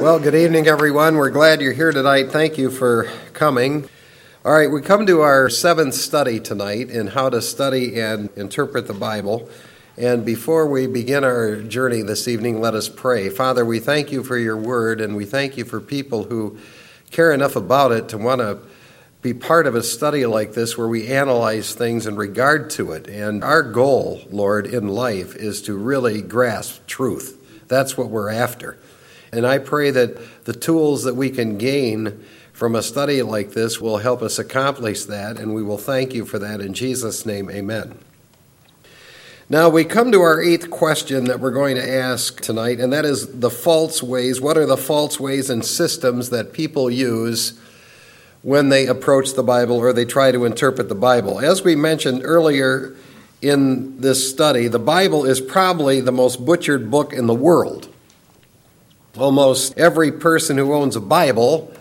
Well, good evening, everyone. We're glad you're here tonight. Thank you for coming. All right, we come to our seventh study tonight in how to study and interpret the Bible. And before we begin our journey this evening, let us pray. Father, we thank you for your word, and we thank you for people who care enough about it to want to be part of a study like this where we analyze things in regard to it. And our goal, Lord, in life is to really grasp truth. That's what we're after. And I pray that the tools that we can gain from a study like this will help us accomplish that, and we will thank you for that. In Jesus' name, amen. Now we come to our eighth question that we're going to ask tonight, and that is the false ways. What are the false ways and systems that people use when they approach the Bible or they try to interpret the Bible? As we mentioned earlier in this study, the Bible is probably the most butchered book in the world. Almost every person who owns a Bible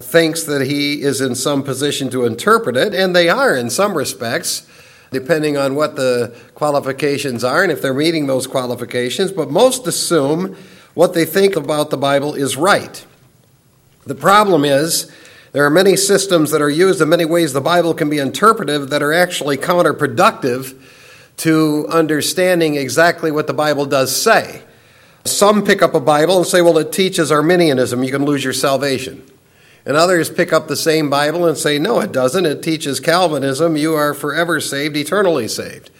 thinks that he is in some position to interpret it, and they are in some respects, depending on what the qualifications are and if they're meeting those qualifications, but most assume what they think about the Bible is right. The problem is there are many systems that are used and many ways the Bible can be interpreted that are actually counterproductive to understanding exactly what the Bible does say. Some pick up a Bible and say, well, it teaches Arminianism, you can lose your salvation. And others pick up the same Bible and say, no, it doesn't. It teaches Calvinism, you are forever saved, eternally saved.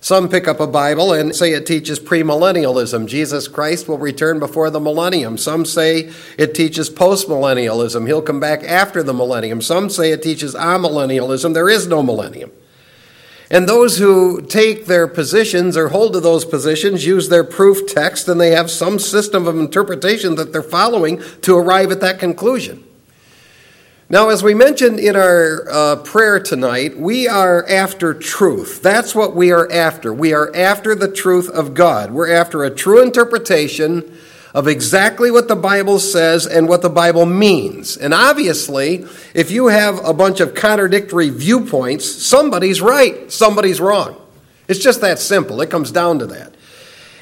Some pick up a Bible and say it teaches premillennialism, Jesus Christ will return before the millennium. Some say it teaches postmillennialism, he'll come back after the millennium. Some say it teaches amillennialism, there is no millennium. And those who take their positions or hold to those positions use their proof text, and they have some system of interpretation that they're following to arrive at that conclusion. Now, as we mentioned in our prayer tonight, we are after truth. That's what we are after. We are after the truth of God. We're after a true interpretation of exactly what the Bible says and what the Bible means. And obviously, if you have a bunch of contradictory viewpoints, somebody's right, somebody's wrong. It's just that simple. It comes down to that.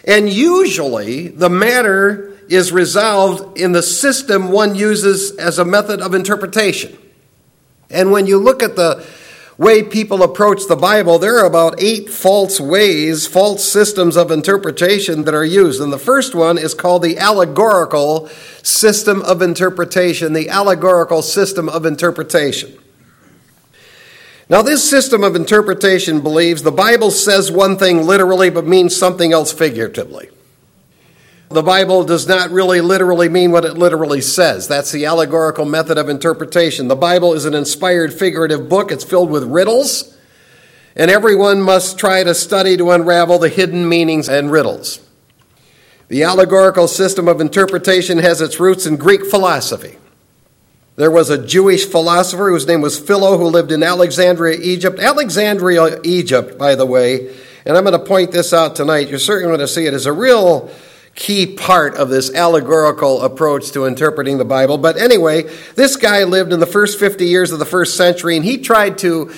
And usually, the matter is resolved in the system one uses as a method of interpretation. And when you look at the way people approach the Bible, there are about 8 false ways, false systems of interpretation that are used. And the first one is called the allegorical system of interpretation, the allegorical system of interpretation. Now, this system of interpretation believes the Bible says one thing literally but means something else figuratively. The Bible does not really literally mean what it literally says. That's the allegorical method of interpretation. The Bible is an inspired figurative book. It's filled with riddles, and everyone must try to study to unravel the hidden meanings and riddles. The allegorical system of interpretation has its roots in Greek philosophy. There was a Jewish philosopher whose name was Philo who lived in Alexandria, Egypt. Alexandria, Egypt, by the way, and I'm going to point this out tonight. You're certainly going to see it as a real key part of this allegorical approach to interpreting the Bible. But anyway, this guy lived in the first 50 years of the first century, and he tried to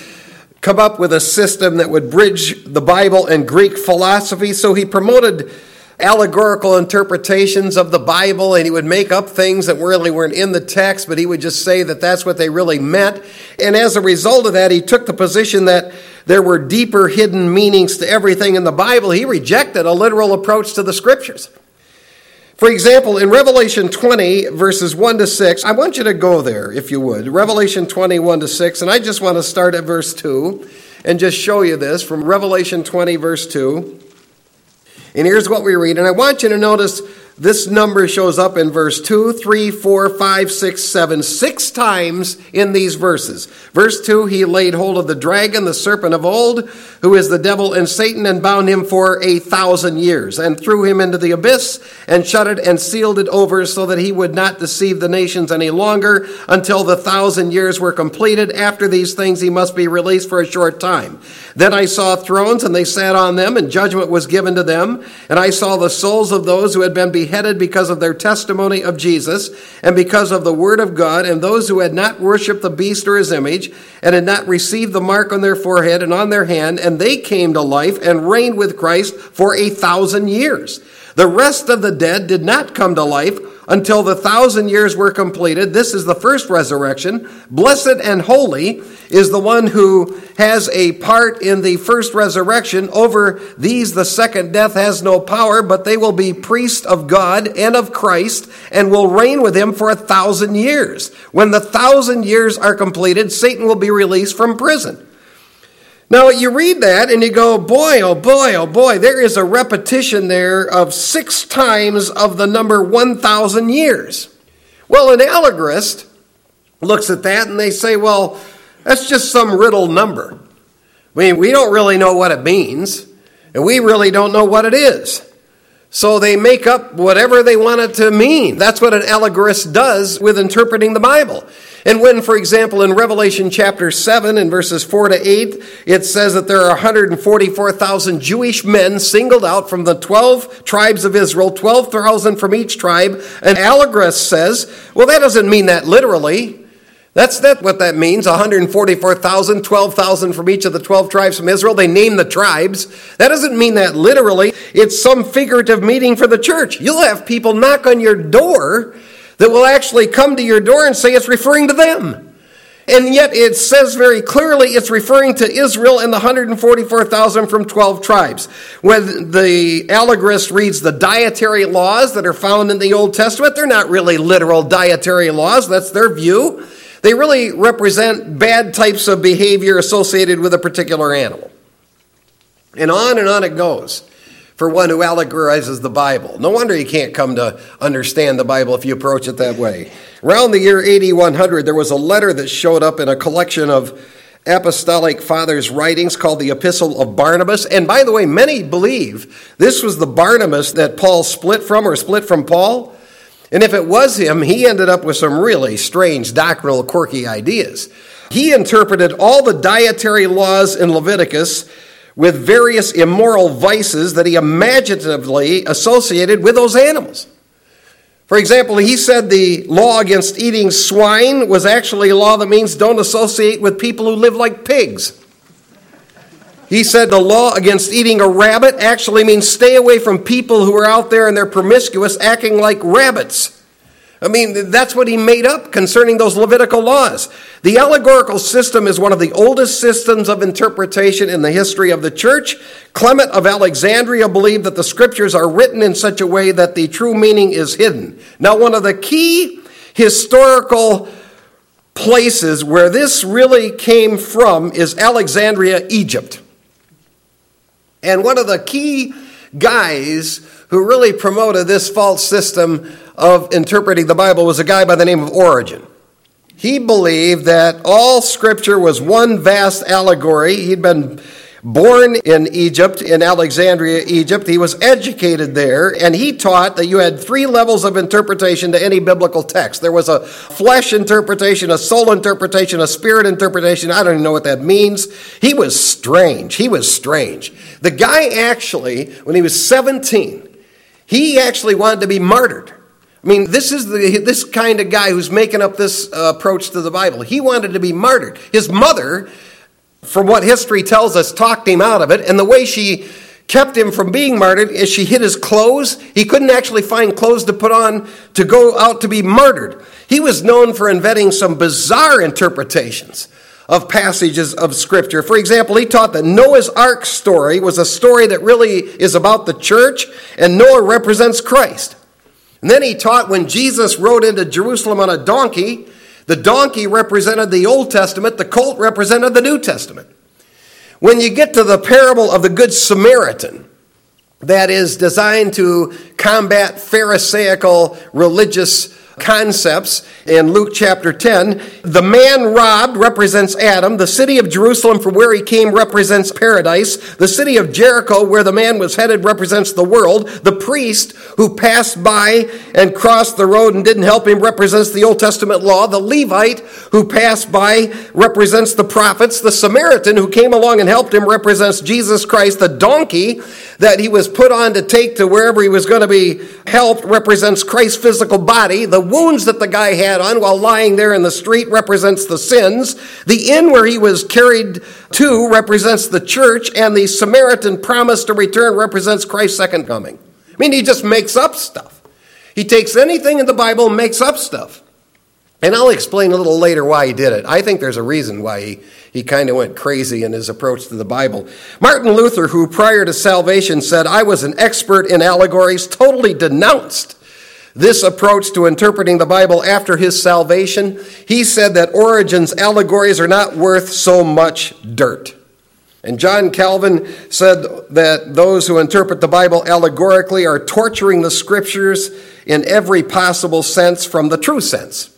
come up with a system that would bridge the Bible and Greek philosophy. So he promoted allegorical interpretations of the Bible, and he would make up things that really weren't in the text, but he would just say that that's what they really meant. And as a result of that, he took the position that there were deeper hidden meanings to everything in the Bible. He rejected a literal approach to the Scriptures. For example, in Revelation 20, verses 1 to 6, I want you to go there, if you would. Revelation 20, 1 to 6, and I just want to start at verse 2 and just show you this from Revelation 20, verse 2. And here's what we read, and I want you to notice this number shows up in verse 2, 3, 4, 5, 6, 7, 6 times in these verses. Verse 2, he laid hold of the dragon, the serpent of old, who is the devil and Satan, and bound him for 1,000 years, and threw him into the abyss, and shut it and sealed it over so that he would not deceive the nations any longer until the 1,000 years were completed. After these things, he must be released for a short time. Then I saw thrones, and they sat on them, and judgment was given to them. And I saw the souls of those who had been beheaded because of their testimony of Jesus and because of the word of God, and those who had not worshipped the beast or his image and had not received the mark on their forehead and on their hand, and they came to life and reigned with Christ for 1,000 years. The rest of the dead did not come to life, until the 1,000 years were completed. This is the first resurrection. Blessed and holy is the one who has a part in the first resurrection. Over these, the second death has no power, but they will be priests of God and of Christ and will reign with him for 1,000 years. When the 1,000 years are completed, Satan will be released from prison. Now, you read that and you go, boy, oh boy, oh boy, there is a repetition there of 6 times of the number 1,000 years. Well, an allegorist looks at that and they say, well, that's just some riddle number. I mean, we don't really know what it means, and we really don't know what it is. So they make up whatever they want it to mean. That's what an allegorist does with interpreting the Bible. And when, for example, in Revelation chapter 7 and verses 4 to 8, it says that there are 144,000 Jewish men singled out from the 12 tribes of Israel, 12,000 from each tribe. An allegorist says, well, that doesn't mean that literally. That's not what that means, 144,000, 12,000 from each of the 12 tribes from Israel. They name the tribes. That doesn't mean that literally. It's some figurative meaning for the church. You'll have people knock on your door that will actually come to your door and say it's referring to them. And yet it says very clearly it's referring to Israel and the 144,000 from 12 tribes. When the allegorist reads the dietary laws that are found in the Old Testament, they're not really literal dietary laws. That's their view. They really represent bad types of behavior associated with a particular animal. And on it goes for one who allegorizes the Bible. No wonder you can't come to understand the Bible if you approach it that way. Around the year 8100, there was a letter that showed up in a collection of apostolic fathers' writings called the Epistle of Barnabas. And by the way, many believe this was the Barnabas that Paul split from Paul. And if it was him, he ended up with some really strange doctrinal quirky ideas. He interpreted all the dietary laws in Leviticus with various immoral vices that he imaginatively associated with those animals. For example, he said the law against eating swine was actually a law that means don't associate with people who live like pigs. He said the law against eating a rabbit actually means stay away from people who are out there and they're promiscuous acting like rabbits. I mean, that's what he made up concerning those Levitical laws. The allegorical system is one of the oldest systems of interpretation in the history of the church. Clement of Alexandria believed that the scriptures are written in such a way that the true meaning is hidden. Now, one of the key historical places where this really came from is Alexandria, Egypt. And one of the key guys who really promoted this false system of interpreting the Bible was a guy by the name of Origen. He believed that all scripture was one vast allegory. He'd been born in Egypt, in Alexandria, Egypt. He was educated there, and he taught that you had 3 levels of interpretation to any biblical text. There was a flesh interpretation, a soul interpretation, a spirit interpretation. I don't even know what that means. He was strange. The guy actually, when he was 17, he actually wanted to be martyred. I mean, this is this kind of guy who's making up this approach to the Bible. He wanted to be martyred. His mother, from what history tells us, talked him out of it. And the way she kept him from being martyred is she hid his clothes. He couldn't actually find clothes to put on to go out to be martyred. He was known for inventing some bizarre interpretations of passages of Scripture. For example, he taught that Noah's Ark story was a story that really is about the church, and Noah represents Christ. And then he taught when Jesus rode into Jerusalem on a donkey, the donkey represented the Old Testament. The colt represented the New Testament. When you get to the parable of the Good Samaritan, that is designed to combat Pharisaical religious concepts in Luke chapter 10, the man robbed represents Adam. The city of Jerusalem from where he came represents paradise. The city of Jericho where the man was headed represents the world. The priest who passed by and crossed the road and didn't help him represents the Old Testament law. The Levite who passed by represents the prophets. The Samaritan who came along and helped him represents Jesus Christ. The donkey that he was put on to take to wherever he was going to be helped represents Christ's physical body. The wounds that the guy had on while lying there in the street represents the sins. The inn where he was carried to represents the church, and the Samaritan promise to return represents Christ's second coming. I mean, he just makes up stuff. He takes anything in the Bible and makes up stuff. And I'll explain a little later why he did it. I think there's a reason why he kind of went crazy in his approach to the Bible. Martin Luther, who prior to salvation said, "I was an expert in allegories," totally denounced this approach to interpreting the Bible after his salvation. He said that Origen's allegories are not worth so much dirt. And John Calvin said that those who interpret the Bible allegorically are torturing the scriptures in every possible sense from the true sense.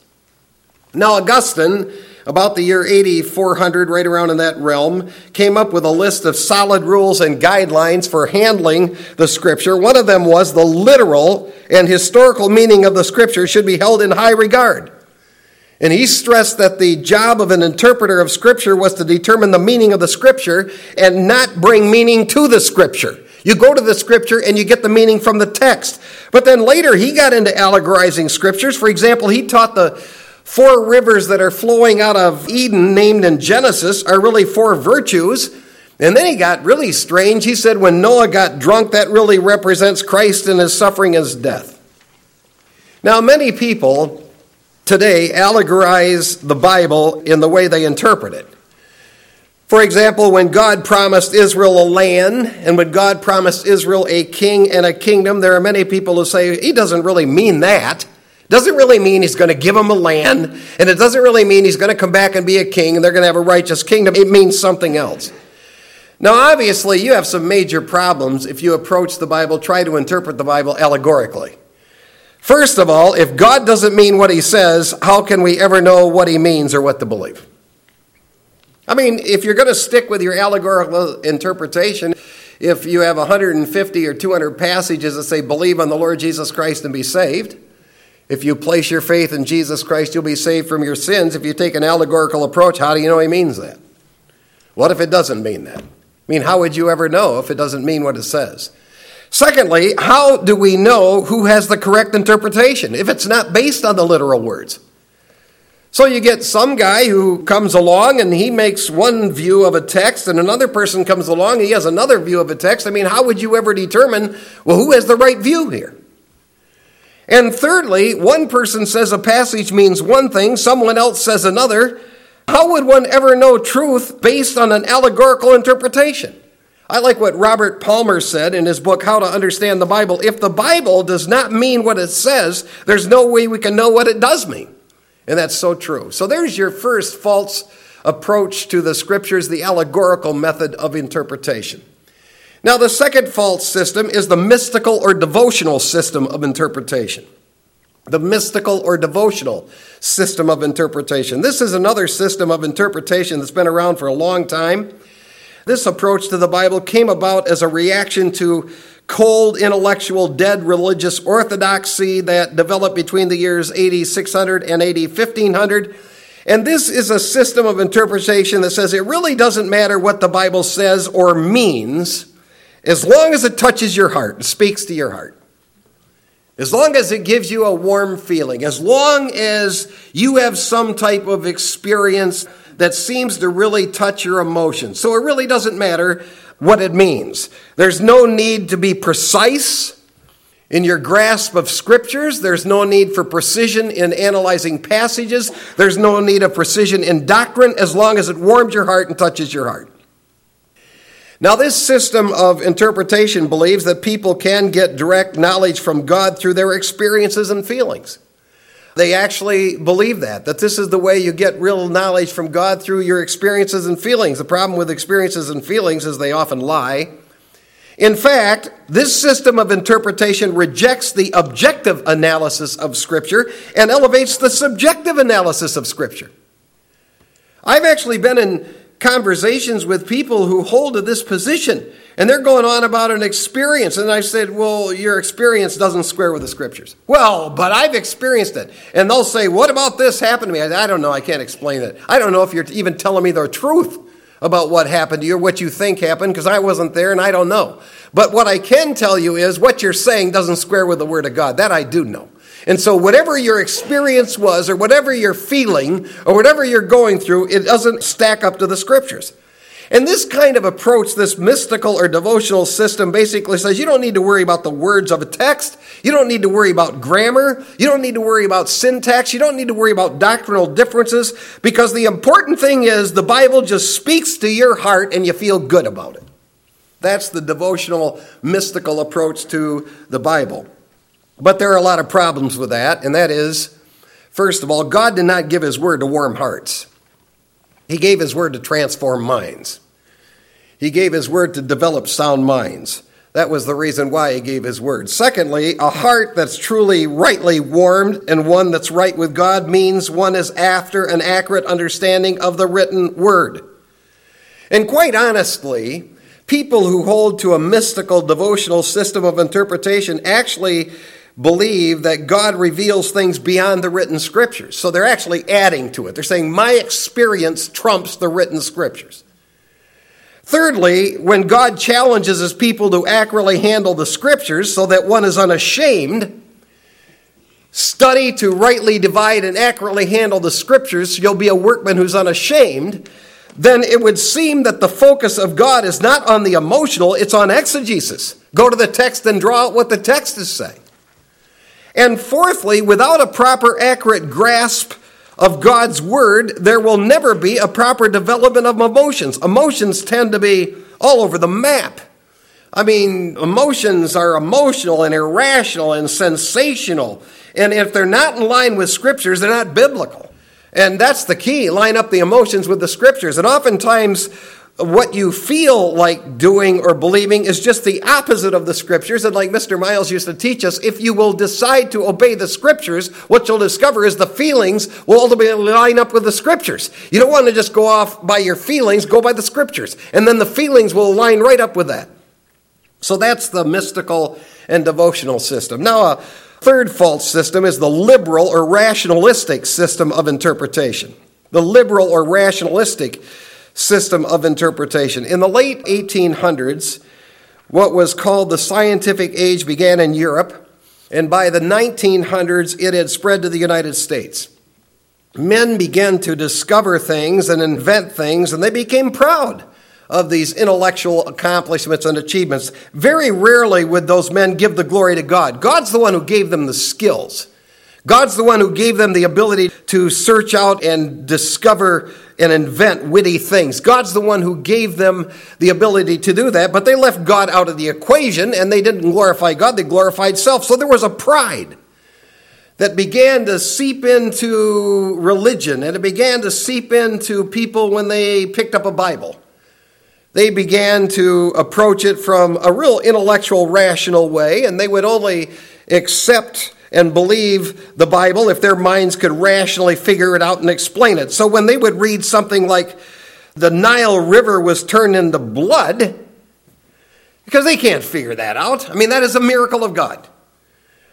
Now, Augustine, about the year 8400, right around in that realm, came up with a list of solid rules and guidelines for handling the scripture. One of them was the literal and historical meaning of the scripture should be held in high regard. And he stressed that the job of an interpreter of scripture was to determine the meaning of the scripture and not bring meaning to the scripture. You go to the scripture and you get the meaning from the text. But then later he got into allegorizing scriptures. For example, he taught the 4 rivers that are flowing out of Eden named in Genesis are really 4 virtues. And then he got really strange. He said when Noah got drunk, that really represents Christ and his suffering and his death. Now, many people today allegorize the Bible in the way they interpret it. For example, when God promised Israel a land, and when God promised Israel a king and a kingdom, there are many people who say, he doesn't really mean that. Doesn't really mean he's going to give them a land, and it doesn't really mean he's going to come back and be a king, and they're going to have a righteous kingdom. It means something else. Now, obviously, you have some major problems if you approach the Bible, try to interpret the Bible allegorically. First of all, if God doesn't mean what he says, how can we ever know what he means or what to believe? I mean, if you're going to stick with your allegorical interpretation, if you have 150 or 200 passages that say, believe on the Lord Jesus Christ and be saved, if you place your faith in Jesus Christ, you'll be saved from your sins. If you take an allegorical approach, how do you know he means that? What if it doesn't mean that? I mean, how would you ever know if it doesn't mean what it says? Secondly, how do we know who has the correct interpretation if it's not based on the literal words? So you get some guy who comes along and he makes one view of a text, and another person comes along and he has another view of a text. I mean, how would you ever determine, well, who has the right view here? And thirdly, one person says a passage means one thing, someone else says another. How would one ever know truth based on an allegorical interpretation? I like what Robert Palmer said in his book, How to Understand the Bible. If the Bible does not mean what it says, there's no way we can know what it does mean. And that's so true. So there's your first false approach to the scriptures, the allegorical method of interpretation. Now, the second false system is the mystical or devotional system of interpretation. The mystical or devotional system of interpretation. This is another system of interpretation that's been around for a long time. This approach to the Bible came about as a reaction to cold, intellectual, dead religious orthodoxy that developed between the years 8600 and 1500. And this is a system of interpretation that says it really doesn't matter what the Bible says or means as long as it touches your heart, speaks to your heart. As long as it gives you a warm feeling, as long as you have some type of experience that seems to really touch your emotions. So it really doesn't matter what it means. There's no need to be precise in your grasp of scriptures. There's no need for precision in analyzing passages. There's no need of precision in doctrine as long as it warms your heart and touches your heart. Now, this system of interpretation believes that people can get direct knowledge from God through their experiences and feelings. They actually believe that this is the way you get real knowledge from God, through your experiences and feelings. The problem with experiences and feelings is they often lie. In fact, this system of interpretation rejects the objective analysis of Scripture and elevates the subjective analysis of Scripture. I've actually been in conversations with people who hold to this position, and they're going on about an experience. And I said, well, your experience doesn't square with the scriptures. Well, but I've experienced it. And they'll say, what about this happened to me? I said, I don't know. I can't explain it. I don't know if you're even telling me the truth about what happened to you or what you think happened, because I wasn't there and I don't know. But what I can tell you is what you're saying doesn't square with the word of God. That I do know. And so whatever your experience was, or whatever you're feeling, or whatever you're going through, it doesn't stack up to the scriptures. And this kind of approach, this mystical or devotional system, basically says you don't need to worry about the words of a text. You don't need to worry about grammar. You don't need to worry about syntax. You don't need to worry about doctrinal differences, because the important thing is the Bible just speaks to your heart and you feel good about it. That's the devotional, mystical approach to the Bible. But there are a lot of problems with that, and that is, first of all, God did not give his word to warm hearts. He gave his word to transform minds. He gave his word to develop sound minds. That was the reason why he gave his word. Secondly, a heart that's truly rightly warmed and one that's right with God means one is after an accurate understanding of the written word. And quite honestly, people who hold to a mystical devotional system of interpretation actually believe that God reveals things beyond the written scriptures. So they're actually adding to it. They're saying, my experience trumps the written scriptures. Thirdly, when God challenges his people to accurately handle the scriptures so that one is unashamed, study to rightly divide and accurately handle the scriptures, you'll be a workman who's unashamed, then it would seem that the focus of God is not on the emotional, it's on exegesis. Go to the text and draw out what the text is saying. And fourthly, without a proper, accurate grasp of God's word, there will never be a proper development of emotions. Emotions tend to be all over the map. I mean, emotions are emotional and irrational and sensational. And if they're not in line with scriptures, they're not biblical. And that's the key, line up the emotions with the scriptures. And oftentimes, what you feel like doing or believing is just the opposite of the scriptures. And like Mr. Miles used to teach us, if you will decide to obey the scriptures, what you'll discover is the feelings will ultimately line up with the scriptures. You don't want to just go off by your feelings, go by the scriptures. And then the feelings will line right up with that. So that's the mystical and devotional system. Now, a third false system is the liberal or rationalistic system of interpretation. The liberal or rationalistic system of interpretation. In the late 1800s, what was called the scientific age began in Europe, and by the 1900s, it had spread to the United States. Men began to discover things and invent things, and they became proud of these intellectual accomplishments and achievements. Very rarely would those men give the glory to God. God's the one who gave them the skills. God's the one who gave them the ability to search out and discover and invent witty things. God's the one who gave them the ability to do that, but they left God out of the equation, and they didn't glorify God, they glorified self. So there was a pride that began to seep into religion, and it began to seep into people when they picked up a Bible. They began to approach it from a real intellectual, rational way, and they would only accept and believe the Bible if their minds could rationally figure it out and explain it. So when they would read something like the Nile River was turned into blood, because they can't figure that out. I mean, that is a miracle of God.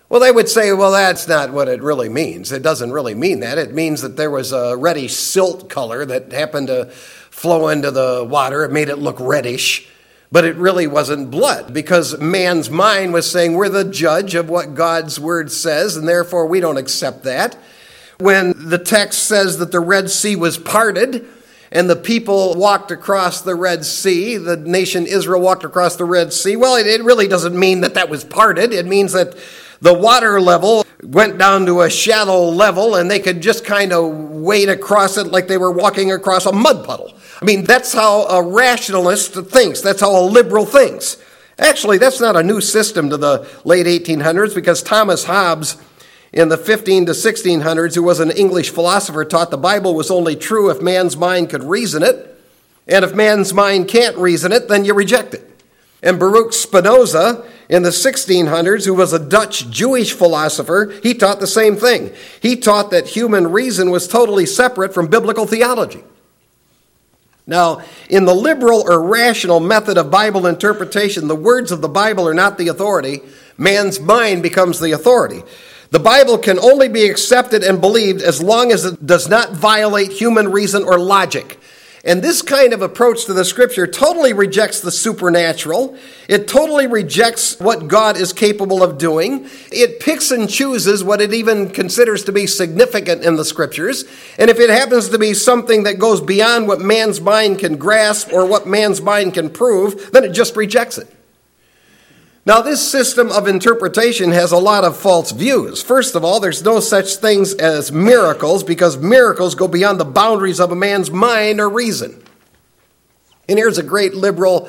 Well, they would say, well, that's not what it really means. It doesn't really mean that. It means that there was a reddish silt color that happened to flow into the water. It made it look reddish. But it really wasn't blood, because man's mind was saying we're the judge of what God's word says, and therefore we don't accept that. When the text says that the Red Sea was parted and the people walked across the Red Sea, the nation Israel walked across the Red Sea, well, it really doesn't mean that that was parted. It means that the water level went down to a shallow level and they could just kind of wade across it like they were walking across a mud puddle. I mean, that's how a rationalist thinks. That's how a liberal thinks. Actually, that's not a new system to the late 1800s, because Thomas Hobbes in the 15 to 1600s, who was an English philosopher, taught the Bible was only true if man's mind could reason it. And if man's mind can't reason it, then you reject it. And Baruch Spinoza in the 1600s, who was a Dutch Jewish philosopher, he taught the same thing. He taught that human reason was totally separate from biblical theology. Now, in the liberal or rational method of Bible interpretation, the words of the Bible are not the authority. Man's mind becomes the authority. The Bible can only be accepted and believed as long as it does not violate human reason or logic. And this kind of approach to the scripture totally rejects the supernatural. It totally rejects what God is capable of doing. It picks and chooses what it even considers to be significant in the scriptures. And if it happens to be something that goes beyond what man's mind can grasp or what man's mind can prove, then it just rejects it. Now, this system of interpretation has a lot of false views. First of all, there's no such things as miracles because miracles go beyond the boundaries of a man's mind or reason. And here's a great liberal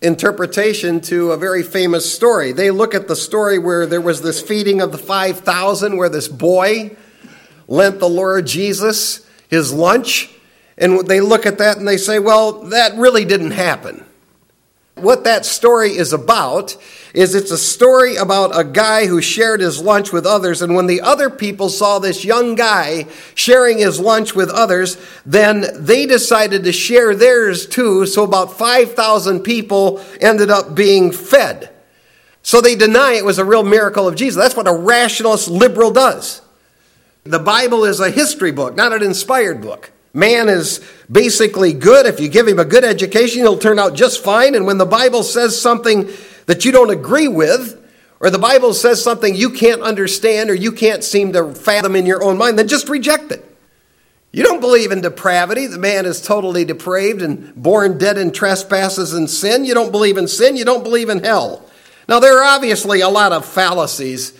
interpretation to a very famous story. They look at the story where there was this feeding of the 5,000, where this boy lent the Lord Jesus his lunch. And they look at that and they say, well, that really didn't happen. What that story is about is it's a story about a guy who shared his lunch with others, and when the other people saw this young guy sharing his lunch with others, then they decided to share theirs too, so about 5,000 people ended up being fed. So they deny it was a real miracle of Jesus. That's what a rationalist liberal does. The Bible is a history book, not an inspired book. Man is basically good. If you give him a good education, he'll turn out just fine. And when the Bible says something that you don't agree with, or the Bible says something you can't understand or you can't seem to fathom in your own mind, then just reject it. You don't believe in depravity. The man is totally depraved and born dead in trespasses and sin. You don't believe in sin. You don't believe in hell. Now, there are obviously a lot of fallacies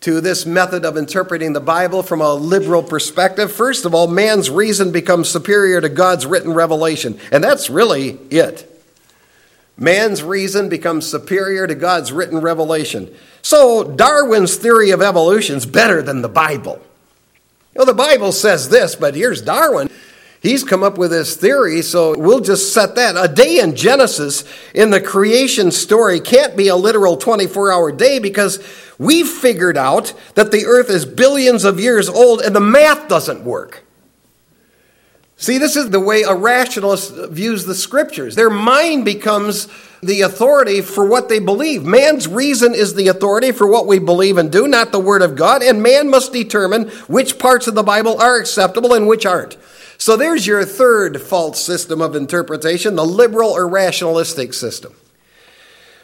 to this method of interpreting the Bible from a liberal perspective. First of all, man's reason becomes superior to God's written revelation. And that's really it. Man's reason becomes superior to God's written revelation. So Darwin's theory of evolution is better than the Bible. You know, the Bible says this, but here's Darwin. He's come up with his theory, so we'll just set that. A day in Genesis in the creation story can't be a literal 24-hour day because we've figured out that the earth is billions of years old and the math doesn't work. See, this is the way a rationalist views the scriptures. Their mind becomes the authority for what they believe. Man's reason is the authority for what we believe and do, not the word of God, and man must determine which parts of the Bible are acceptable and which aren't. So there's your third false system of interpretation, the liberal or rationalistic system.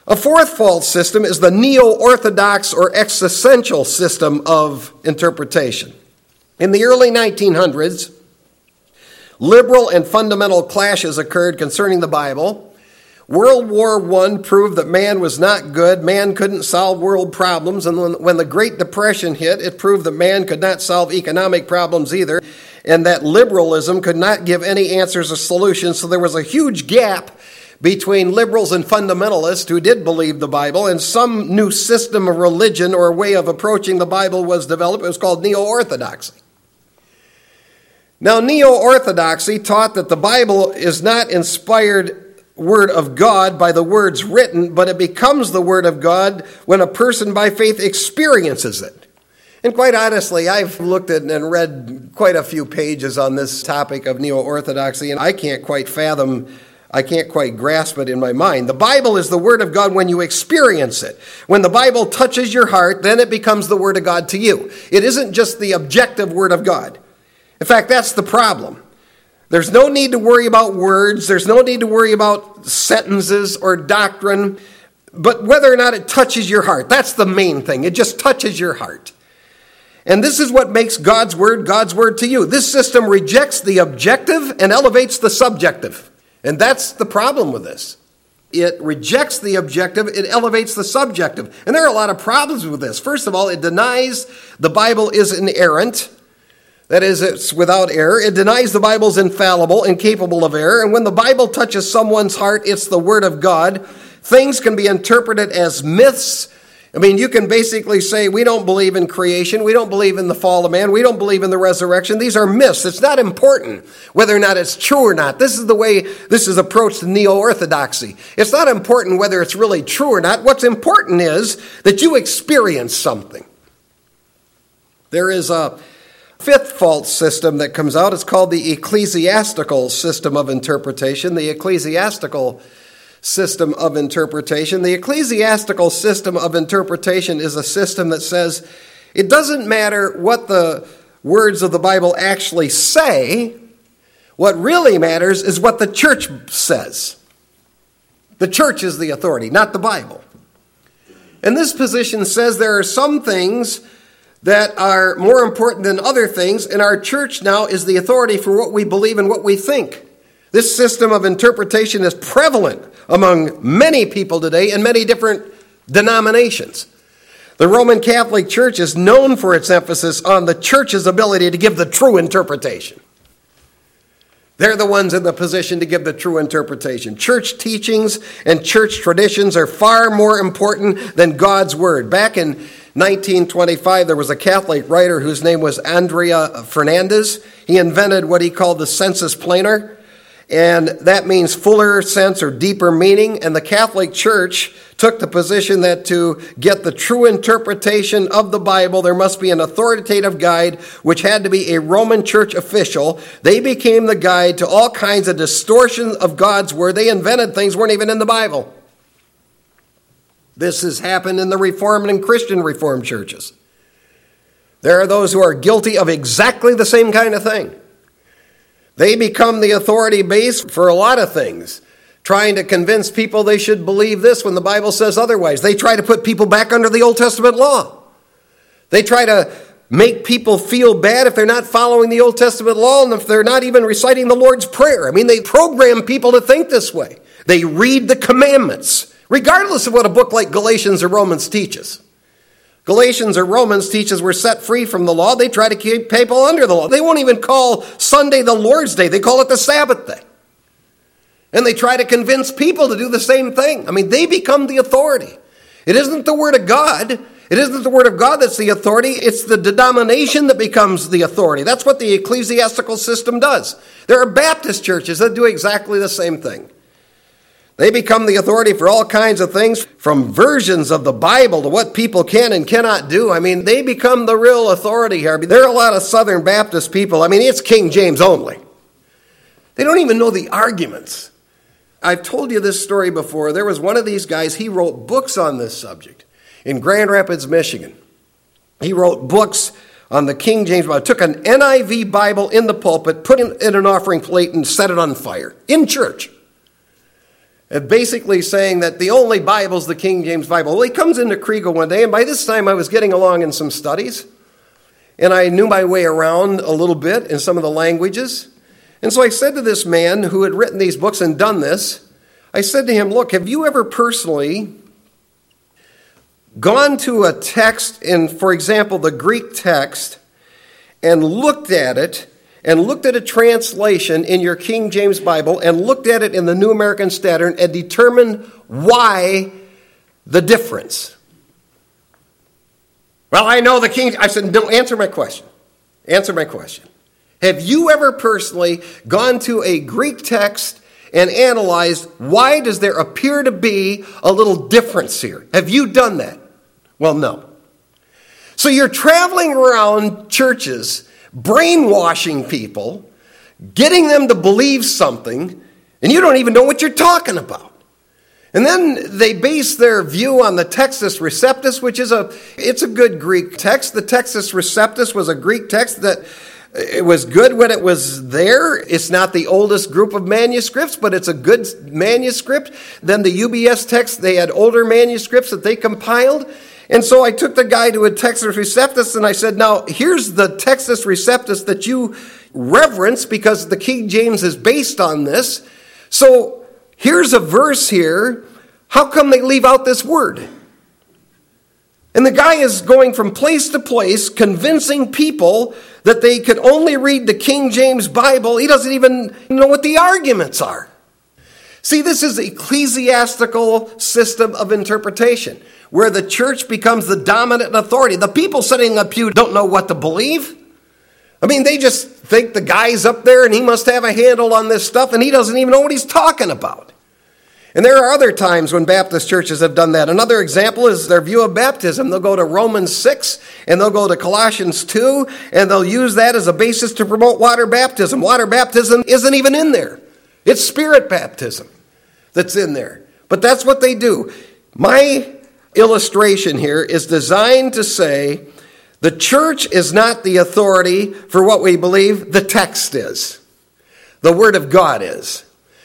A fourth false system is the neo-orthodox or existential system of interpretation. In the early 1900s, liberal and fundamental clashes occurred concerning the Bible. World War I proved that man was not good, man couldn't solve world problems, and when the Great Depression hit, it proved that man could not solve economic problems either, and that liberalism could not give any answers or solutions. So there was a huge gap between liberals and fundamentalists who did believe the Bible, and some new system of religion or way of approaching the Bible was developed. It was called neo-orthodoxy. Now, neo-orthodoxy taught that the Bible is not inspired word of God by the words written, but it becomes the word of God when a person by faith experiences it. And quite honestly, I've looked at and read quite a few pages on this topic of neo-orthodoxy, and I can't quite grasp it in my mind. The Bible is the word of God when you experience it. When the Bible touches your heart, then it becomes the word of God to you. It isn't just the objective word of God. In fact, that's the problem. There's no need to worry about words. There's no need to worry about sentences or doctrine. But whether or not it touches your heart, that's the main thing. It just touches your heart. And this is what makes God's word to you. This system rejects the objective and elevates the subjective. And that's the problem with this. It rejects the objective, it elevates the subjective. And there are a lot of problems with this. First of all, it denies the Bible is inerrant. That is, it's without error. It denies the Bible's infallible and capable of error. And when the Bible touches someone's heart, it's the word of God. Things can be interpreted as myths. I mean, you can basically say, we don't believe in creation, we don't believe in the fall of man, we don't believe in the resurrection. These are myths. It's not important whether or not it's true or not. This is the way this is approached in neo-orthodoxy. It's not important whether it's really true or not. What's important is that you experience something. There is a fifth false system that comes out. It's called the ecclesiastical system of interpretation. The ecclesiastical system of interpretation is a system that says it doesn't matter what the words of the Bible actually say. What really matters is what the church says. The church is the authority, not the Bible. And this position says there are some things that are more important than other things, and our church now is the authority for what we believe and what we think. This system of interpretation is prevalent among many people today in many different denominations. The Roman Catholic Church is known for its emphasis on the church's ability to give the true interpretation. They're the ones in the position to give the true interpretation. Church teachings and church traditions are far more important than God's word. Back in 1925, there was a Catholic writer whose name was Andrea Fernandez. He invented what he called the sensus plainer, and that means fuller sense or deeper meaning. And the Catholic Church took the position that to get the true interpretation of the Bible, there must be an authoritative guide, which had to be a Roman church official. They became the guide to all kinds of distortions of God's word. They invented things that weren't even in the Bible. This has happened in the Reformed and Christian Reformed churches. There are those who are guilty of exactly the same kind of thing. They become the authority base for a lot of things, trying to convince people they should believe this when the Bible says otherwise. They try to put people back under the Old Testament law. They try to make people feel bad if they're not following the Old Testament law and if they're not even reciting the Lord's Prayer. I mean, they program people to think this way. They read the commandments, regardless of what a book like Galatians or Romans teaches. Galatians or Romans teaches we're set free from the law. They try to keep people under the law. They won't even call Sunday the Lord's Day. They call it the Sabbath day. And they try to convince people to do the same thing. I mean, they become the authority. It isn't the Word of God. It isn't the Word of God that's the authority. It's the denomination that becomes the authority. That's what the ecclesiastical system does. There are Baptist churches that do exactly the same thing. They become the authority for all kinds of things, from versions of the Bible to what people can and cannot do. I mean, they become the real authority here. There are a lot of Southern Baptist people. I mean, it's King James only. They don't even know the arguments. I've told you this story before. There was one of these guys, he wrote books on this subject in Grand Rapids, Michigan. He wrote books on the King James Bible, took an NIV Bible in the pulpit, put it in an offering plate, and set it on fire in church. And basically saying that the only Bible's the King James Bible. Well, he comes into Kriegel one day, and by this time I was getting along in some studies, and I knew my way around a little bit in some of the languages. And so I said to this man who had written these books and done this, I said to him, look, have you ever personally gone to a text in, for example, the Greek text, and looked at it, and looked at a translation in your King James Bible and looked at it in the New American Standard and determined why the difference? Well, I know the King... I said, no, answer my question. Answer my question. Have you ever personally gone to a Greek text and analyzed why does there appear to be a little difference here? Have you done that? Well, no. So you're traveling around churches, brainwashing people, getting them to believe something, and you don't even know what you're talking about. And then they base their view on the Textus Receptus, which is a good Greek text. The Textus Receptus was a Greek text that it was good when it was there. It's not the oldest group of manuscripts, but it's a good manuscript. Then the UBS text, they had older manuscripts that they compiled. And so I took the guy to a Textus Receptus and I said, now here's the Textus Receptus that you reverence because the King James is based on this. So here's a verse here. How come they leave out this word? And the guy is going from place to place convincing people that they could only read the King James Bible. He doesn't even know what the arguments are. See, this is the ecclesiastical system of interpretation, where the church becomes the dominant authority. The people sitting in the pew don't know what to believe. I mean, they just think the guy's up there and he must have a handle on this stuff and he doesn't even know what he's talking about. And there are other times when Baptist churches have done that. Another example is their view of baptism. They'll go to Romans 6 and they'll go to Colossians 2 and they'll use that as a basis to promote water baptism. Water baptism isn't even in there. It's spirit baptism that's in there. But that's what they do. My illustration here is designed to say the church is not the authority for what we believe, the text is. the Word of God is.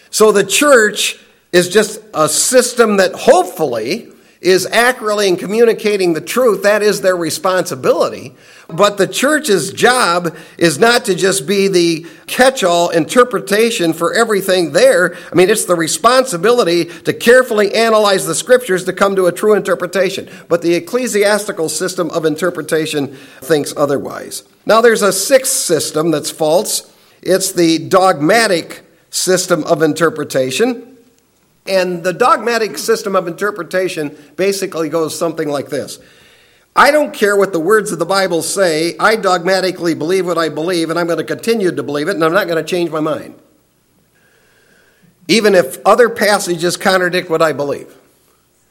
So the church is just a system that hopefully is accurately in communicating the truth. That is their responsibility. But the church's job is not to just be the catch-all interpretation for everything there. I mean, it's the responsibility to carefully analyze the scriptures to come to a true interpretation. But the ecclesiastical system of interpretation thinks otherwise. Now, there's a sixth system that's false. It's the dogmatic system of interpretation. And the dogmatic system of interpretation basically goes something like this. I don't care what the words of the Bible say. I dogmatically believe what I believe, and I'm going to continue to believe it, and I'm not going to change my mind, even if other passages contradict what I believe.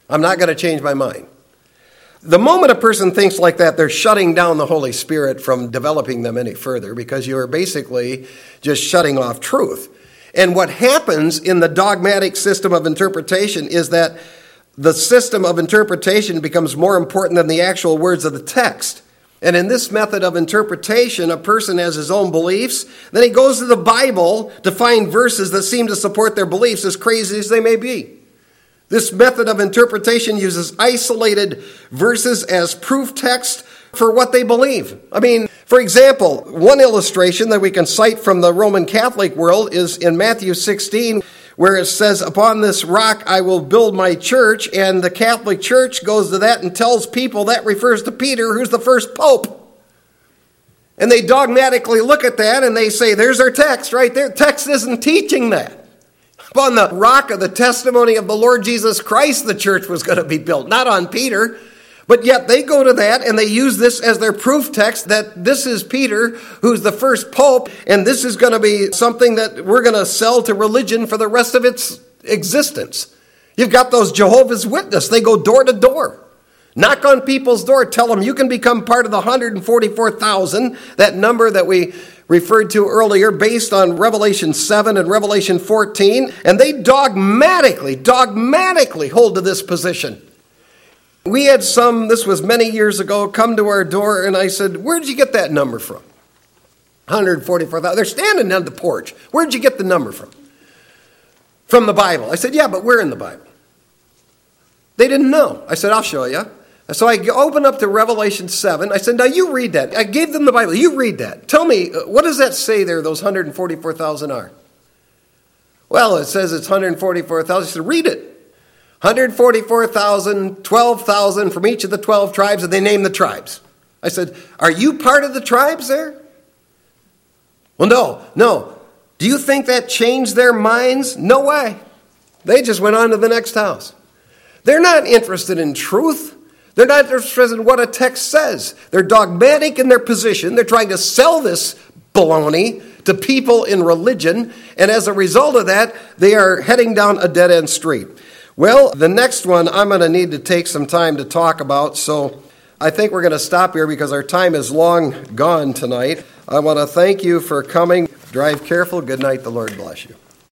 I'm not going to change my mind. The moment a person thinks like that, they're shutting down the Holy Spirit from developing them any further, because you're basically just shutting off truth. And what happens in the dogmatic system of interpretation is that the system of interpretation becomes more important than the actual words of the text. And in this method of interpretation, a person has his own beliefs. Then he goes to the Bible to find verses that seem to support their beliefs, as crazy as they may be. This method of interpretation uses isolated verses as proof text for what they believe. I mean, for example, one illustration that we can cite from the Roman Catholic world is in Matthew 16, where it says, "Upon this rock I will build my church," and the Catholic Church goes to that and tells people that refers to Peter, who's the first pope. And they dogmatically look at that and they say, there's our text right there. Text isn't teaching that. Upon the rock of the testimony of the Lord Jesus Christ, the church was going to be built, not on Peter. But yet they go to that and they use this as their proof text that this is Peter, who's the first pope, and this is going to be something that we're going to sell to religion for the rest of its existence. You've got those Jehovah's Witnesses. They go door to door. Knock on people's door. Tell them you can become part of the 144,000, that number that we referred to earlier based on Revelation 7 and Revelation 14. And they dogmatically hold to this position. We had some, this was many years ago, come to our door, and I said, where'd you get that number from? 144,000. They're standing on the porch. Where'd you get the number from? From the Bible. I said, yeah, but we're in the Bible. They didn't know. I said, I'll show you. So I opened up to Revelation 7. I said, now you read that. I gave them the Bible. You read that. Tell me, what does that say there, those 144,000 are? Well, it says it's 144,000. I said, read it. 144,000, 12,000 from each of the 12 tribes, and they named the tribes. I said, are you part of the tribes there? Well, no. Do you think that changed their minds? No way. They just went on to the next house. They're not interested in truth. They're not interested in what a text says. They're dogmatic in their position. They're trying to sell this baloney to people in religion, and as a result of that, they are heading down a dead-end street. Well, the next one I'm going to need to take some time to talk about, so I think we're going to stop here because our time is long gone tonight. I want to thank you for coming. Drive careful. Good night. The Lord bless you.